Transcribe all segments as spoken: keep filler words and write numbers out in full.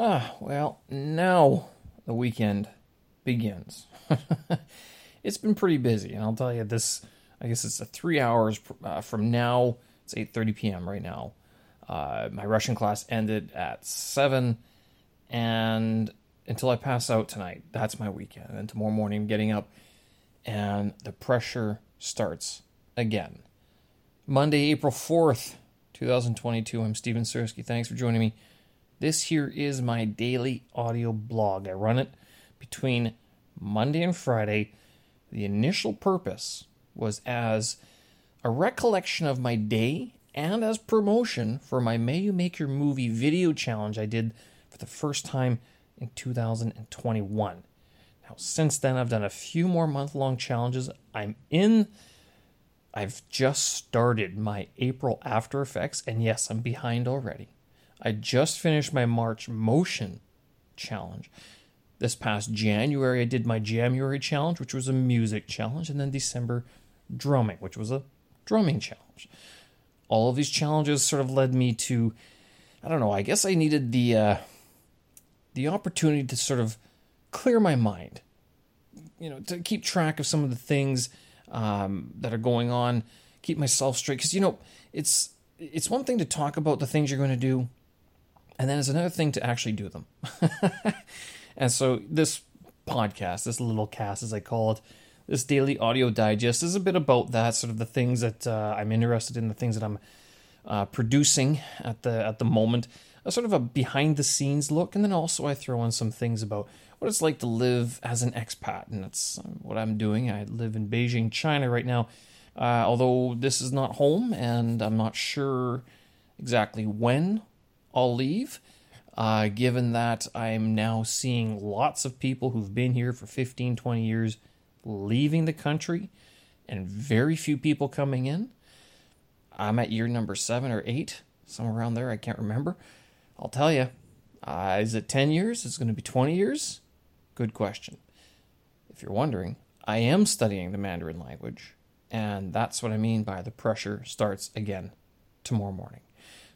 Ah, well, now the weekend begins. It's been pretty busy, and I'll tell you this, I guess it's a three hours uh, from now. It's eight thirty p.m. right now. Uh, my Russian class ended at seven, and until I pass out tonight, that's my weekend. And tomorrow morning, I'm getting up, and the pressure starts again. Monday, April fourth, twenty twenty-two. I'm Stephen Sersky. Thanks for joining me. This here is my daily audio blog. I run it between Monday and Friday. The initial purpose was as a recollection of my day and as promotion for my May You Make Your Movie video challenge I did for the first time in two thousand twenty-one. Now, since then, I've done a few more month-long challenges. I'm in. I've just started my April After Effects, and yes, I'm behind already. I just finished my March Motion challenge. This past January, I did my January challenge, which was a music challenge, and then December drumming, which was a drumming challenge. All of these challenges sort of led me to, I don't know, I guess I needed the uh, the opportunity to sort of clear my mind, you know, to keep track of some of the things um, that are going on, keep myself straight. Because, you know, it's it's one thing to talk about the things you're going to do, and then it's another thing to actually do them. And so this podcast, this little cast, as I call it, this daily audio digest is a bit about that, sort of the things that uh, I'm interested in, the things that I'm uh, producing at the at the moment, a sort of a behind-the-scenes look, and then also I throw in some things about what it's like to live as an expat, and that's what I'm doing. I live in Beijing, China right now, uh, although this is not home, and I'm not sure exactly when I'll leave, uh, given that I'm now seeing lots of people who've been here for fifteen, twenty years, leaving the country, and very few people coming in. I'm at year number seven or eight, somewhere around there. I can't remember. I'll tell you, uh, is it ten years? Is it going to be twenty years? Good question. If you're wondering, I am studying the Mandarin language, and that's what I mean by the pressure starts again tomorrow morning.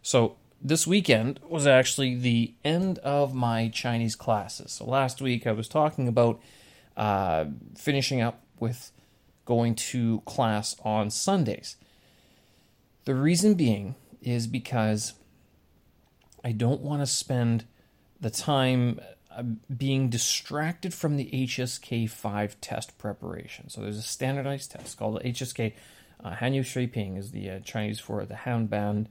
So this weekend was actually the end of my Chinese classes. So last week I was talking about Uh, finishing up with going to class on Sundays. The reason being is because I don't want to spend the time being distracted from the H S K five test preparation. So there's a standardized test called the H S K. Uh, Hanyu Shui Ping is the uh, Chinese for the Hanban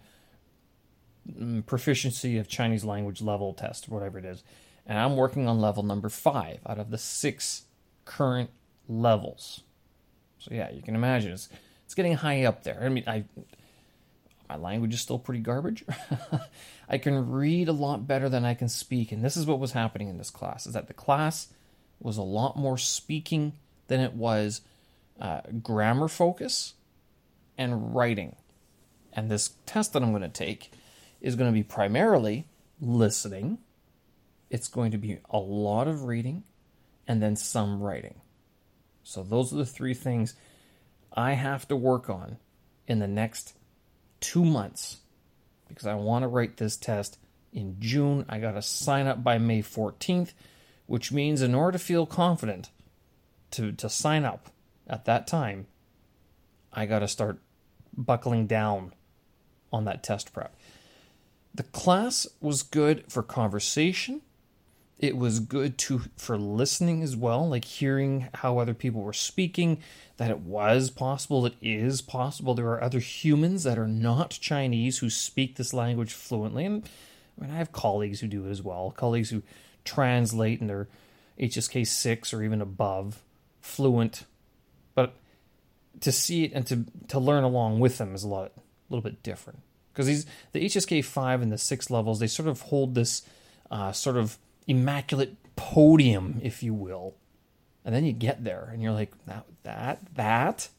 proficiency of Chinese language level test, whatever it is. And I'm working on level number five out of the six current levels. So yeah, you can imagine it's it's getting high up there. I mean, I my language is still pretty garbage. I can read a lot better than I can speak, and this is what was happening in this class: is that the class was a lot more speaking than it was uh, grammar focus and writing. And this test that I'm going to take is going to be primarily listening. It's going to be a lot of reading, and then some writing. So those are the three things I have to work on in the next two months because I want to write this test in June. I got to sign up by May fourteenth, which means in order to feel confident to, to sign up at that time, I got to start buckling down on that test prep. The class was good for conversation. It was good to for listening as well, like hearing how other people were speaking, that it was possible, it is possible. There are other humans that are not Chinese who speak this language fluently. And I mean, I have colleagues who do it as well, colleagues who translate and they're H S K six or even above, fluent. But to see it and to, to learn along with them is a lot, a little bit different. Because these the H S K five and the six levels, they sort of hold this uh, sort of immaculate podium, if you will. And then you get there and you're like, that, that, that,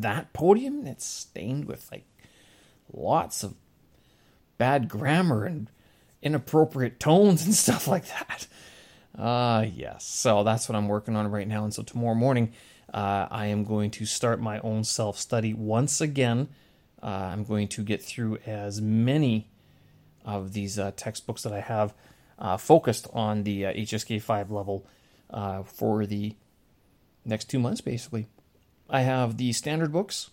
that podium that's stained with like lots of bad grammar and inappropriate tones and stuff like that. Ah, uh, yes. So that's what I'm working on right now. And so tomorrow morning, uh, I am going to start my own self-study once again. Uh, I'm going to get through as many of these uh, textbooks that I have. uh, focused on the uh, H S K five level uh, for the next two months, basically. I have the standard books,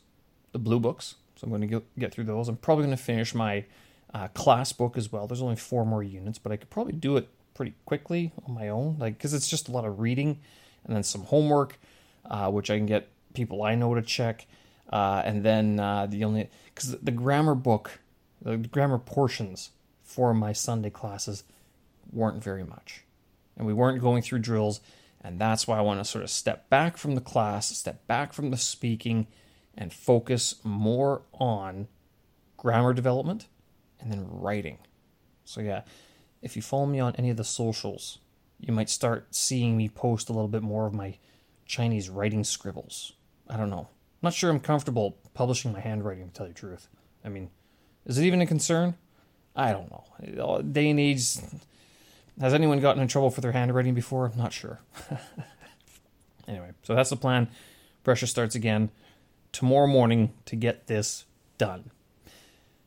the blue books, so I'm going to get, get through those. I'm probably going to finish my uh, class book as well. There's only four more units, but I could probably do it pretty quickly on my own, like because it's just a lot of reading and then some homework, uh, which I can get people I know to check. Uh, and then uh, the only, because the grammar book, the grammar portions for my Sunday classes weren't very much. And we weren't going through drills. And that's why I want to sort of step back from the class, step back from the speaking, and focus more on grammar development and then writing. So yeah, if you follow me on any of the socials, you might start seeing me post a little bit more of my Chinese writing scribbles. I don't know. I'm not sure I'm comfortable publishing my handwriting, to tell you the truth. I mean, is it even a concern? I don't know. Day and age, has anyone gotten in trouble for their handwriting before? I'm not sure. Anyway, so that's the plan. Pressure starts again tomorrow morning to get this done.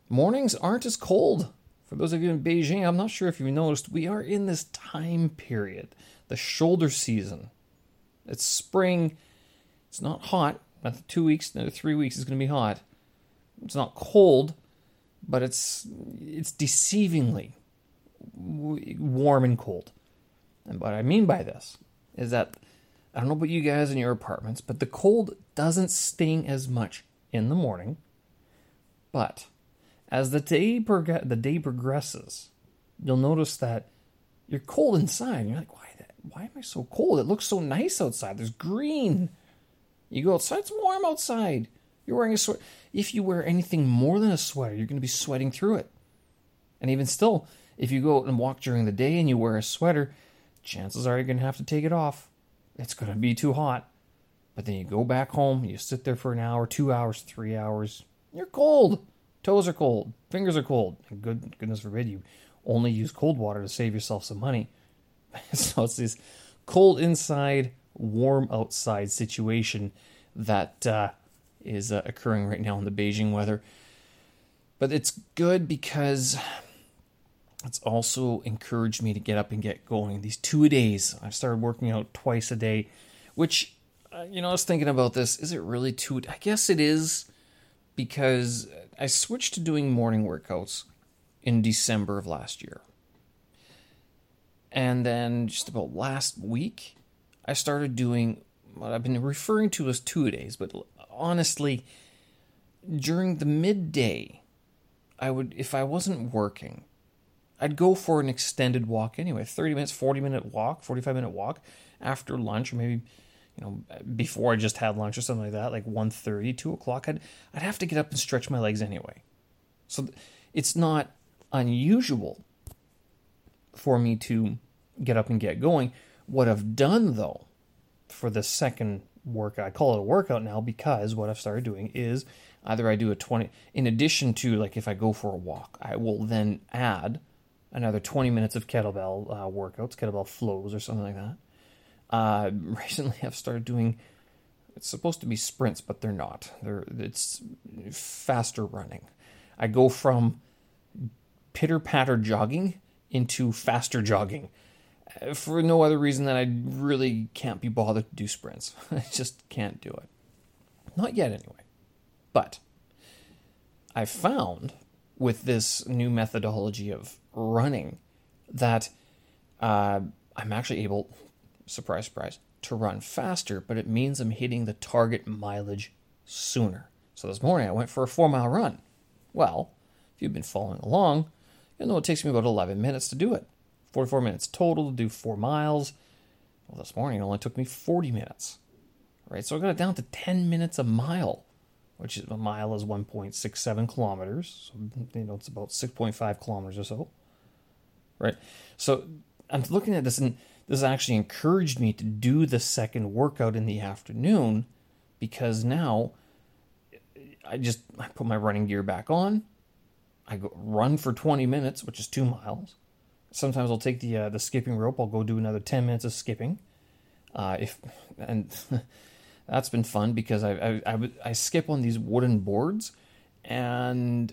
Mornings aren't as cold. For those of you in Beijing, I'm not sure if you noticed, we are in this time period, the shoulder season. It's spring. It's not hot. Another two weeks, another three weeks is going to be hot. It's not cold, but it's it's deceivingly warm and cold. And what I mean by this is that, I don't know about you guys in your apartments, but the cold doesn't sting as much in the morning. But as the day prog- the day progresses, you'll notice that you're cold inside. And you're like, why, that, why am I so cold? It looks so nice outside. There's green. You go outside, it's warm outside. You're wearing a sweater. If you wear anything more than a sweater, you're going to be sweating through it. And even still, if you go out and walk during the day and you wear a sweater, chances are you're going to have to take it off. It's going to be too hot. But then you go back home, you sit there for an hour, two hours, three hours. You're cold. Toes are cold. Fingers are cold. And good, goodness forbid you only use cold water to save yourself some money. So it's this cold inside, warm outside situation that uh, is uh, occurring right now in the Beijing weather. But it's good because it's also encouraged me to get up and get going. These two days, I've started working out twice a day, which, uh, you know, I was thinking about this. Is it really two? I guess it is, because I switched to doing morning workouts in December of last year. And then just about last week, I started doing what I've been referring to as two-a-days, but honestly, during the midday, I would, if I wasn't working, I'd go for an extended walk anyway, thirty minutes, forty-minute walk, forty-five-minute walk after lunch, or maybe, you know, before I just had lunch or something like that, like one thirty, two o'clock, I'd, I'd have to get up and stretch my legs anyway. So it's not unusual for me to get up and get going. What I've done, though, for the second workout, I call it a workout now because what I've started doing is either I do a twenty, in addition to, like, if I go for a walk, I will then add another twenty minutes of kettlebell uh, workouts, kettlebell flows or something like that. Uh, recently, I've started doing, it's supposed to be sprints, but they're not. They're It's faster running. I go from pitter-patter jogging into faster jogging, for no other reason than I really can't be bothered to do sprints. I just can't do it. Not yet, anyway. But I found with this new methodology of running that uh, I'm actually able, surprise, surprise, to run faster, but it means I'm hitting the target mileage sooner. So this morning I went for a four-mile run. Well, if you've been following along, you'll know it takes me about eleven minutes to do it. forty-four minutes total to do four miles. Well, this morning it only took me forty minutes. Right, so I got it down to ten minutes a mile, which is a mile is one point six seven kilometers. So, you know, it's about six point five kilometers or so. Right, so I'm looking at this, and this actually encouraged me to do the second workout in the afternoon because now I just I put my running gear back on. I go run for twenty minutes, which is two miles. Sometimes I'll take the uh, the skipping rope. I'll go do another ten minutes of skipping. Uh, if and that's been fun because I I, I I skip on these wooden boards, and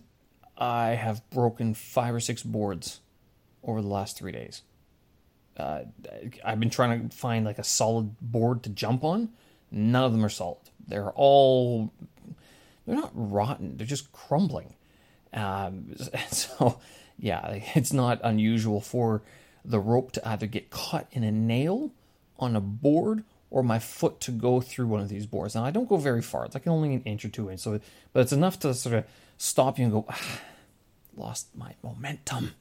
I have broken five or six boards over the last three days. uh, I've been trying to find like a solid board to jump on. None of them are solid. They're all, they're not rotten. They're just crumbling. Um, so yeah, it's not unusual for the rope to either get caught in a nail on a board or my foot to go through one of these boards. Now I don't go very far. It's like only an inch or two inch. So, but it's enough to sort of stop you and go, ah, lost my momentum.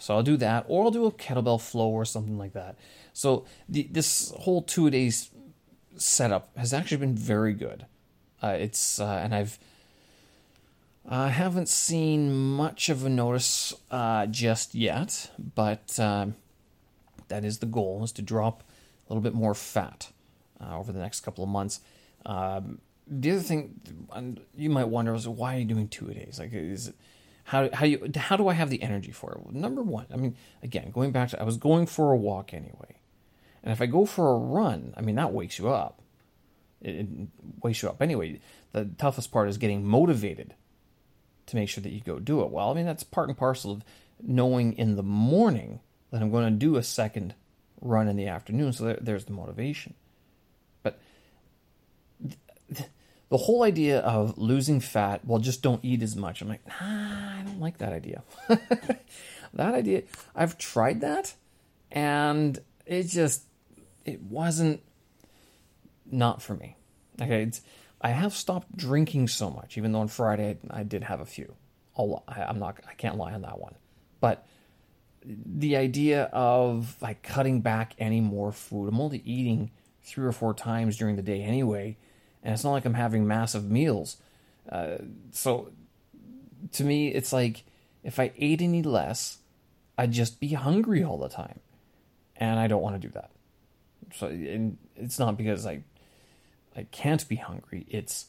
So I'll do that, or I'll do a kettlebell flow or something like that. So the, this whole two days setup has actually been very good. Uh, it's uh, and I've I haven't seen much of a notice uh, just yet, but um, that is the goal: is to drop a little bit more fat uh, over the next couple of months. Um, the other thing you might wonder is why are you doing two a days? Like, is it, how how you how do I have the energy for it? Well, number one, I mean, again, going back to I was going for a walk anyway, and if I go for a run, I mean that wakes you up. It, it wakes you up anyway. The toughest part is getting motivated to make sure that you go do it. Well, I mean, that's part and parcel of knowing in the morning that I'm going to do a second run in the afternoon. So there, there's the motivation. But th- the whole idea of losing fat, well, just don't eat as much. I'm like, nah, I don't like that idea. That idea, I've tried that and it just, it wasn't not for me. Okay, it's, I have stopped drinking so much, even though on Friday I did have a few. I'll, I'm not, I can't lie on that one. But the idea of like cutting back any more food, I'm only eating three or four times during the day anyway, and it's not like I'm having massive meals. Uh, so to me, it's like if I ate any less, I'd just be hungry all the time, and I don't want to do that. So and it's not because I. I can't be hungry. It's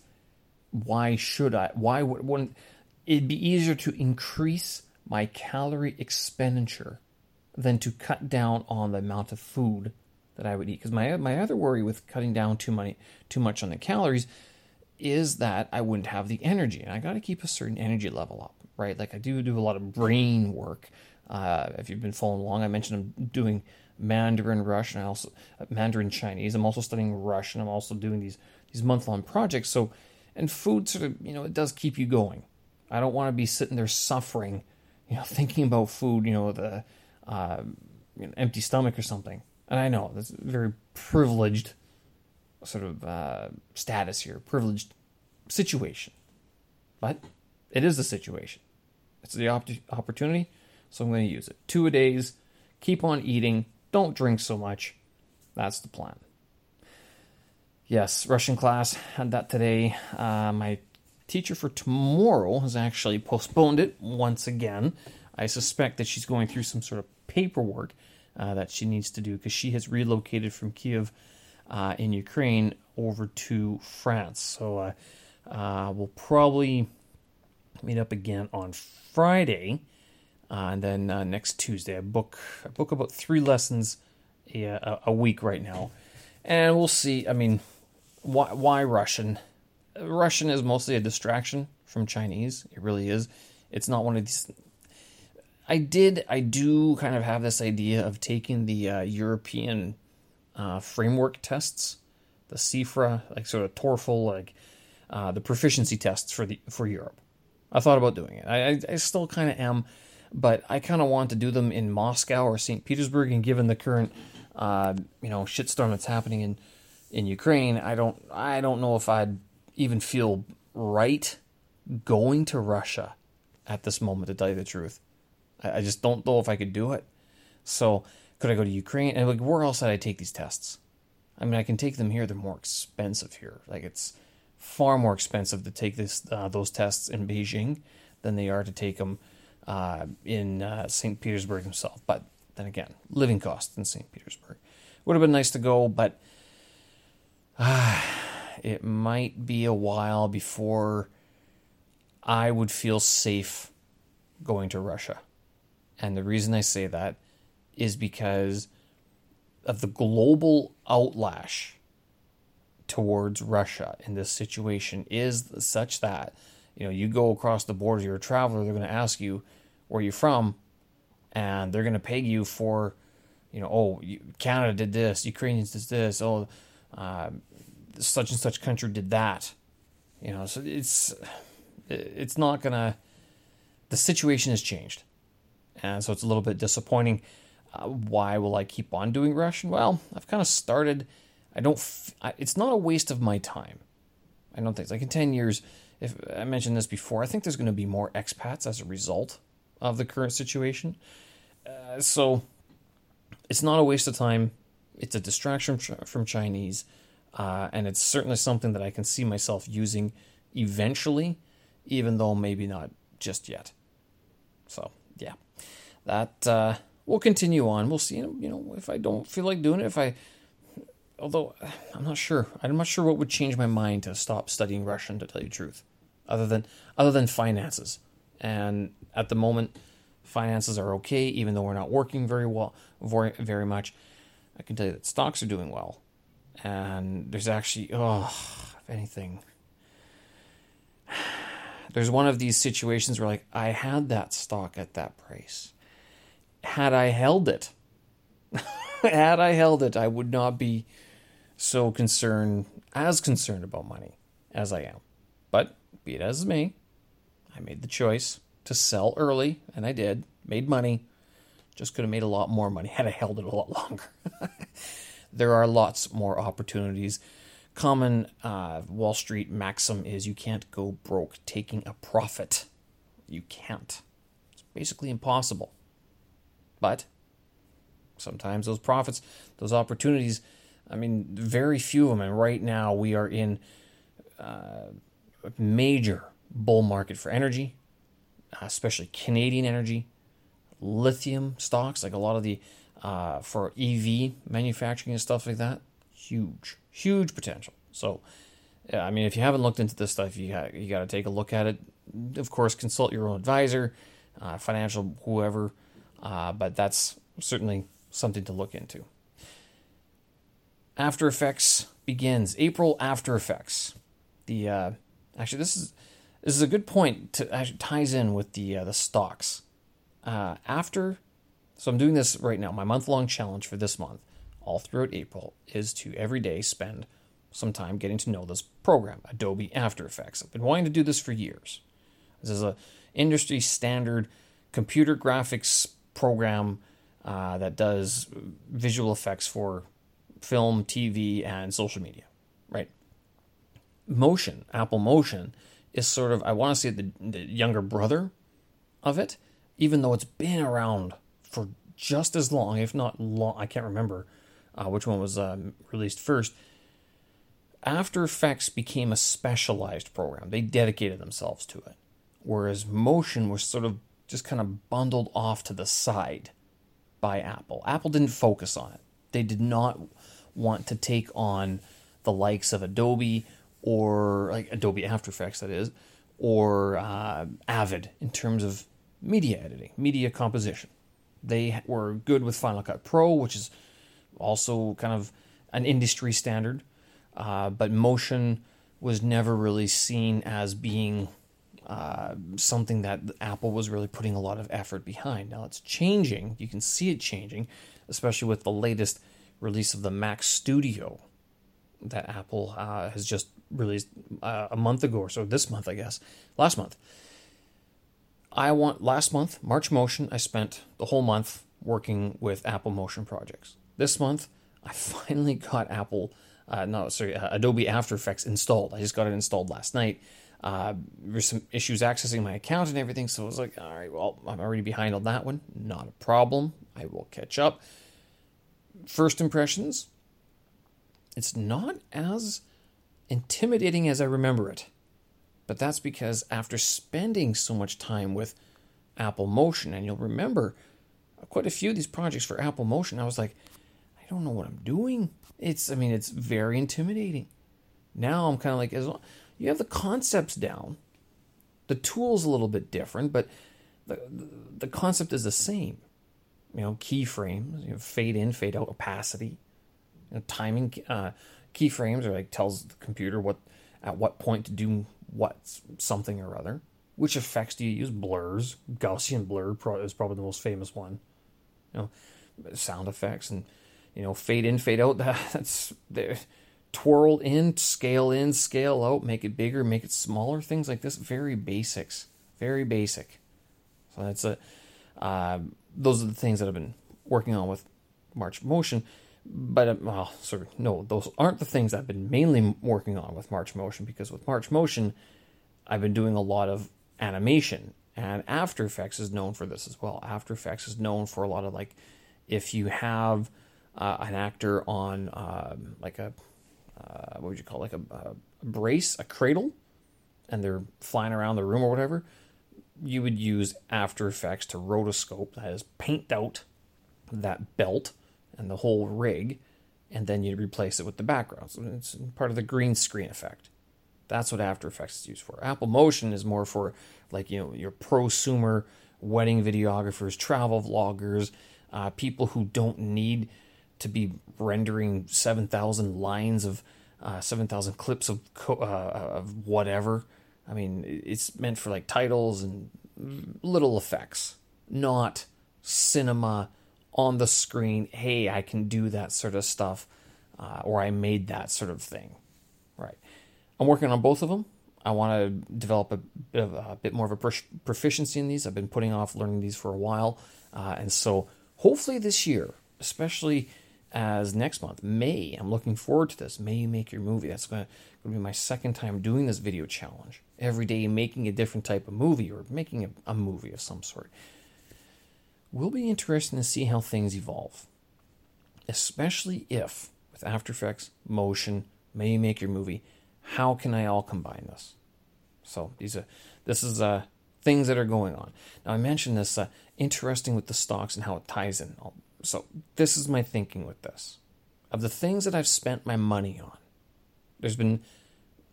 why should I? Why would wouldn't it be easier to increase my calorie expenditure than to cut down on the amount of food that I would eat? Because my my other worry with cutting down too much too much on the calories is that I wouldn't have the energy, and I got to keep a certain energy level up, right? Like I do do a lot of brain work. Uh, if you've been following along, I mentioned I'm doing Mandarin, Russian, I also uh, Mandarin Chinese. I'm also studying Russian. I'm also doing these these month-long projects. So, and food sort of, you know, it does keep you going. I don't want to be sitting there suffering, you know, thinking about food, you know, the uh, you know, empty stomach or something. And I know that's a very privileged sort of uh, status here, privileged situation, but it is the situation. It's the op- opportunity, so I'm going to use it. Two a days, keep on eating. Don't drink so much. That's the plan. Yes, Russian class, had that today. Uh, my teacher for tomorrow has actually postponed it once again. I suspect that she's going through some sort of paperwork uh, that she needs to do because she has relocated from Kiev uh, in Ukraine over to France. So uh, uh, we'll probably meet up again on Friday. Uh, and then uh, next Tuesday, I book I book about three lessons a, a, a week right now. And we'll see. I mean, why, why Russian? Russian is mostly a distraction from Chinese. It really is. It's not one of these... I did, I do kind of have this idea of taking the uh, European uh, framework tests, the CEFRA, like sort of TOEFL, like uh, the proficiency tests for the for Europe. I thought about doing it. I, I, I still kind of am... But I kind of want to do them in Moscow or Saint Petersburg, and given the current, uh, you know, shitstorm that's happening in, in Ukraine, I don't, I don't know if I'd even feel right going to Russia at this moment. To tell you the truth, I, I just don't know if I could do it. So could I go to Ukraine? And like, where else did I take these tests? I mean, I can take them here. They're more expensive here. Like it's far more expensive to take this uh, those tests in Beijing than they are to take them. Uh, in uh, Saint Petersburg himself. But then again, living costs in Saint Petersburg. Would have been nice to go, but uh, it might be a while before I would feel safe going to Russia. And the reason I say that is because of the global outlash towards Russia in this situation is such that, you know, you go across the border, you're a traveler, they're going to ask you, where are you from? And they're going to peg you for you know, oh, Canada did this, Ukrainians did this, oh, uh, such and such country did that. You know, so it's it's not gonna. The situation has changed, and so it's a little bit disappointing. Uh, why will I keep on doing Russian? Well, I've kind of started. I don't. F- I, it's not a waste of my time. I don't think. Like in ten years, if I mentioned this before, I think there's going to be more expats as a result of the current situation. Uh, so it's not a waste of time. It's a distraction from Chinese, uh, and it's certainly something that I can see myself using eventually, even though maybe not just yet. So yeah, that. Uh, We'll continue on. We'll see. You know, if I don't feel like doing it, if I, although I'm not sure, I'm not sure what would change my mind to stop studying Russian, to tell you the truth, other than other than finances. And at the moment, finances are okay, even though we're not working very well, very, very much. I can tell you that stocks are doing well, and there's actually, oh, if anything, there's one of these situations where like I had that stock at that price. Had I held it, had I held it, I would not be so concerned, as concerned about money as I am. But be it as it may, I made the choice to sell early, and I did. Made money. Just could have made a lot more money had I held it a lot longer. There are lots more opportunities. Common uh, Wall Street maxim is you can't go broke taking a profit. You can't. It's basically impossible. But sometimes those profits, those opportunities, I mean, very few of them. And right now we are in uh, a major bull market for energy, especially Canadian energy, lithium stocks, like a lot of the, uh, for E V manufacturing and stuff like that. Huge, huge potential. So, I mean, if you haven't looked into this stuff, you got you got to take a look at it. Of course, consult your own advisor, uh, financial, whoever. Uh, but that's certainly something to look into. After Effects begins April. After Effects, the uh, actually this is this is a good point to actually ties in with the uh, the stocks. Uh, after, so I'm doing this right now. My month long challenge for this month, all throughout April, is to every day spend some time getting to know this program, Adobe After Effects. I've been wanting to do this for years. This is a industry standard computer graphics program uh, that does visual effects for film, T V, and social media, right? Motion, Apple Motion, is sort of, I want to say the, the younger brother of it, even though it's been around for just as long, if not long, I can't remember uh, which one was uh, released first. After Effects became a specialized program. They dedicated themselves to it, whereas Motion was sort of just kind of bundled off to the side by Apple. Apple didn't focus on it. They did not want to take on the likes of Adobe or like Adobe After Effects, that is, or uh, Avid in terms of media editing, media composition. They were good with Final Cut Pro, which is also kind of an industry standard, uh, but Motion was never really seen as being Uh, something that Apple was really putting a lot of effort behind. Now it's changing. You can see it changing, especially with the latest release of the Mac Studio that Apple uh, has just released uh, a month ago or so. This month, I guess. Last month. I want last month, March Motion, I spent the whole month working with Apple Motion projects. This month, I finally got Apple, uh, no, sorry, uh, Adobe After Effects installed. I just got it installed last night. Uh, there's some issues accessing my account and everything, so I was like, all right, well, I'm already behind on that one. Not a problem. I will catch up. First impressions, it's not as intimidating as I remember it. But that's because after spending so much time with Apple Motion, and you'll remember quite a few of these projects for Apple Motion, I was like, I don't know what I'm doing. It's, I mean, it's very intimidating. Now I'm kind of like, as long you have the concepts down. The tool's a little bit different, but the the concept is the same. You know, keyframes, you know, fade in, fade out, opacity, you know, timing. Uh, keyframes are like tells the computer what at what point to do what something or other. Which effects do you use? Blurs, Gaussian blur pro- is probably the most famous one. You know, sound effects and, you know, fade in, fade out. That's there. Twirl in, scale in, scale out, make it bigger, make it smaller. Things like this, very basics, very basic. So that's a. Uh, those are the things that I've been working on with March Motion. But, well, sorry, no, those aren't the things I've been mainly working on with March Motion, because with March Motion, I've been doing a lot of animation, and After Effects is known for this as well. After Effects is known for a lot of, like, if you have uh, an actor on, uh, like, a, uh, what would you call it, like, a, a brace, a cradle, and they're flying around the room or whatever, you would use After Effects to rotoscope, that is, paint out that belt and the whole rig, and then you replace it with the background. So it's part of the green screen effect. That's what After Effects is used for. Apple Motion is more for, like, you know, your prosumer, wedding videographers, travel vloggers, uh, people who don't need to be rendering seven thousand lines of, uh, seven thousand clips of, co- uh, of whatever. I mean, it's meant for, like, titles and little effects, not cinema on the screen, hey, I can do that sort of stuff, uh, or I made that sort of thing, right? I'm working on both of them. I want to develop a bit, of, a bit more of a proficiency in these. I've been putting off learning these for a while, uh, and so hopefully this year, especially as next month, May, I'm looking forward to this, May You Make Your Movie. That's going to be my second time doing this video challenge. Every day making a different type of movie, or making a, a movie of some sort. Will be interesting to see how things evolve, especially if, with After Effects, Motion, May You Make Your Movie, how can I all combine this? So these are, this is uh, things that are going on. Now I mentioned this, uh, interesting with the stocks and how it ties in. So this is my thinking with this. Of the things that I've spent my money on, there's been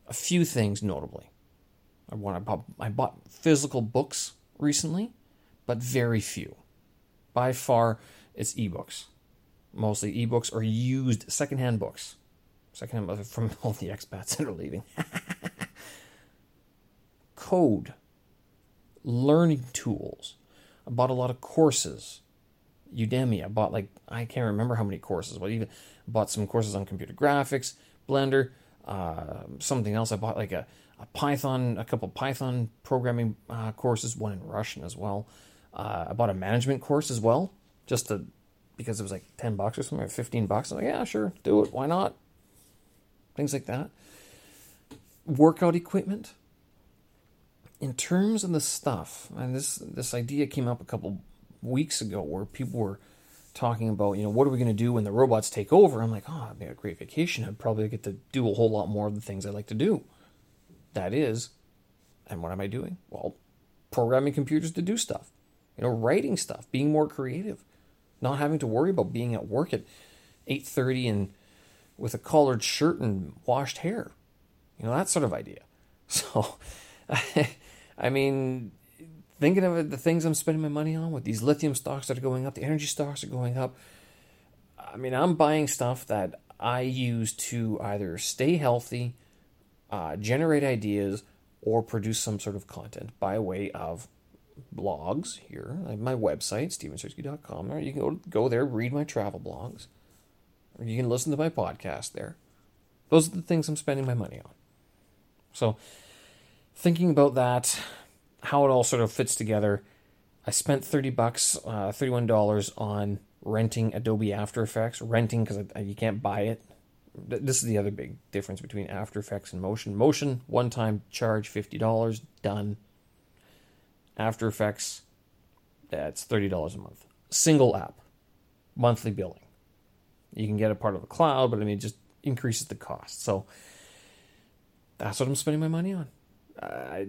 a few things notably. I, want, I, bought, I bought physical books recently, but very few. By far, it's ebooks. Mostly ebooks or used secondhand books. Secondhand from all the expats that are leaving. Code. Learning tools. I bought a lot of courses. Udemy. I bought, like, I can't remember how many courses, but even bought some courses on computer graphics, Blender, uh, something else. I bought, like, a, a Python, a couple Python programming uh, courses, one in Russian as well. Uh, I bought a management course as well, just to, because it was like ten bucks or something, or fifteen bucks. I'm like, yeah, sure, do it. Why not? Things like that. Workout equipment. In terms of the stuff, and this this idea came up a couple weeks ago where people were talking about, you know, what are we going to do when the robots take over? I'm like, oh, I'd be a great vacation. I'd probably get to do a whole lot more of the things I like to do. That is, and what am I doing? Well, programming computers to do stuff. You know, writing stuff, being more creative, not having to worry about being at work at eight thirty and with a collared shirt and washed hair. You know, that sort of idea. So, I mean, thinking of it, the things I'm spending my money on with these lithium stocks that are going up, the energy stocks are going up. I mean, I'm buying stuff that I use to either stay healthy, uh, generate ideas, or produce some sort of content by way of blogs here, like my website, stephen sersky dot com, or you can go, go there, read my travel blogs, or you can listen to my podcast there. Those are the things I'm spending my money on. So, thinking about that, how it all sort of fits together, I spent thirty bucks, uh, thirty-one dollars on renting Adobe After Effects, renting because you can't buy it. This is the other big difference between After Effects and Motion. Motion, one-time charge, fifty dollars, done. After Effects, that's thirty dollars a month. Single app, monthly billing. You can get a part of the cloud, but I mean, it just increases the cost. So that's what I'm spending my money on. Uh,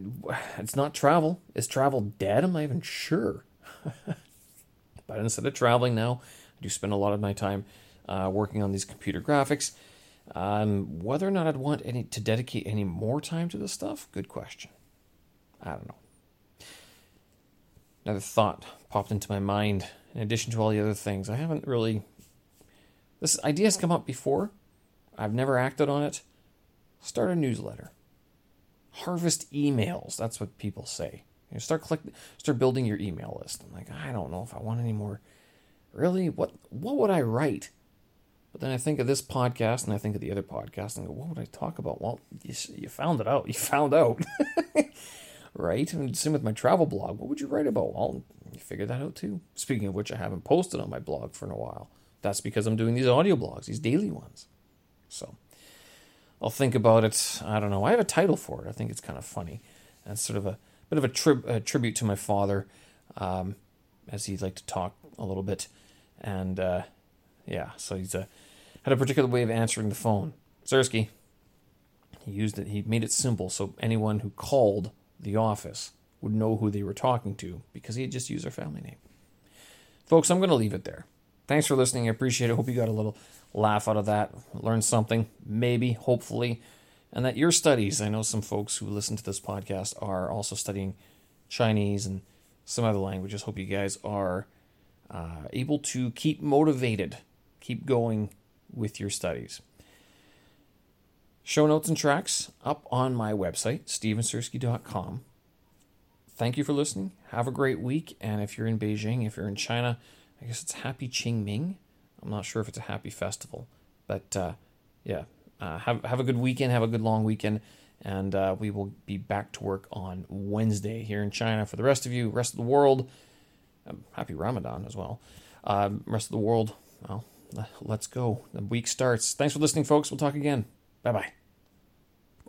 it's not travel. Is travel dead? I'm not even sure. But instead of traveling now, I do spend a lot of my time uh, working on these computer graphics. Um, whether or not I'd want any to dedicate any more time to this stuff, good question. I don't know. Another thought popped into my mind, in addition to all the other things. I haven't really... This idea has come up before. I've never acted on it. Start a newsletter. Harvest emails. That's what people say. You know, start, collect... start building your email list. I'm like, I don't know if I want any more really, what what would I write? But then I think of this podcast and I think of the other podcast and I go, what would I talk about? Well, you, you found it out. You found out. Right? And same with my travel blog. What would you write about? Well, you figured that out too. Speaking of which, I haven't posted on my blog for a while. That's because I'm doing these audio blogs, these daily ones. So I'll think about it. I don't know. I have a title for it. I think it's kind of funny. That's sort of a bit of a, tri- a tribute to my father, um, as he'd like to talk a little bit. And uh, yeah, so he's uh, had a particular way of answering the phone. Sersky, he used it. He made it simple so anyone who called the office would know who they were talking to, because he had just used our family name. Folks, I'm going to leave it there. Thanks for listening. I appreciate it. Hope you got a little laugh out of that, learned something, maybe, hopefully, and that your studies. I know some folks who listen to this podcast are also studying Chinese and some other languages. Hope you guys are uh, able to keep motivated, keep going with your studies. Show notes and tracks up on my website, stephen sersky dot com. Thank you for listening. Have a great week. And if you're in Beijing, if you're in China, I guess it's Happy Qingming. I'm not sure if it's a happy festival. But uh, yeah, uh, have, have a good weekend. Have a good long weekend. And uh, we will be back to work on Wednesday here in China. For the rest of you, rest of the world, um, happy Ramadan as well. Um, rest of the world, well, let's go. The week starts. Thanks for listening, folks. We'll talk again. Bye-bye.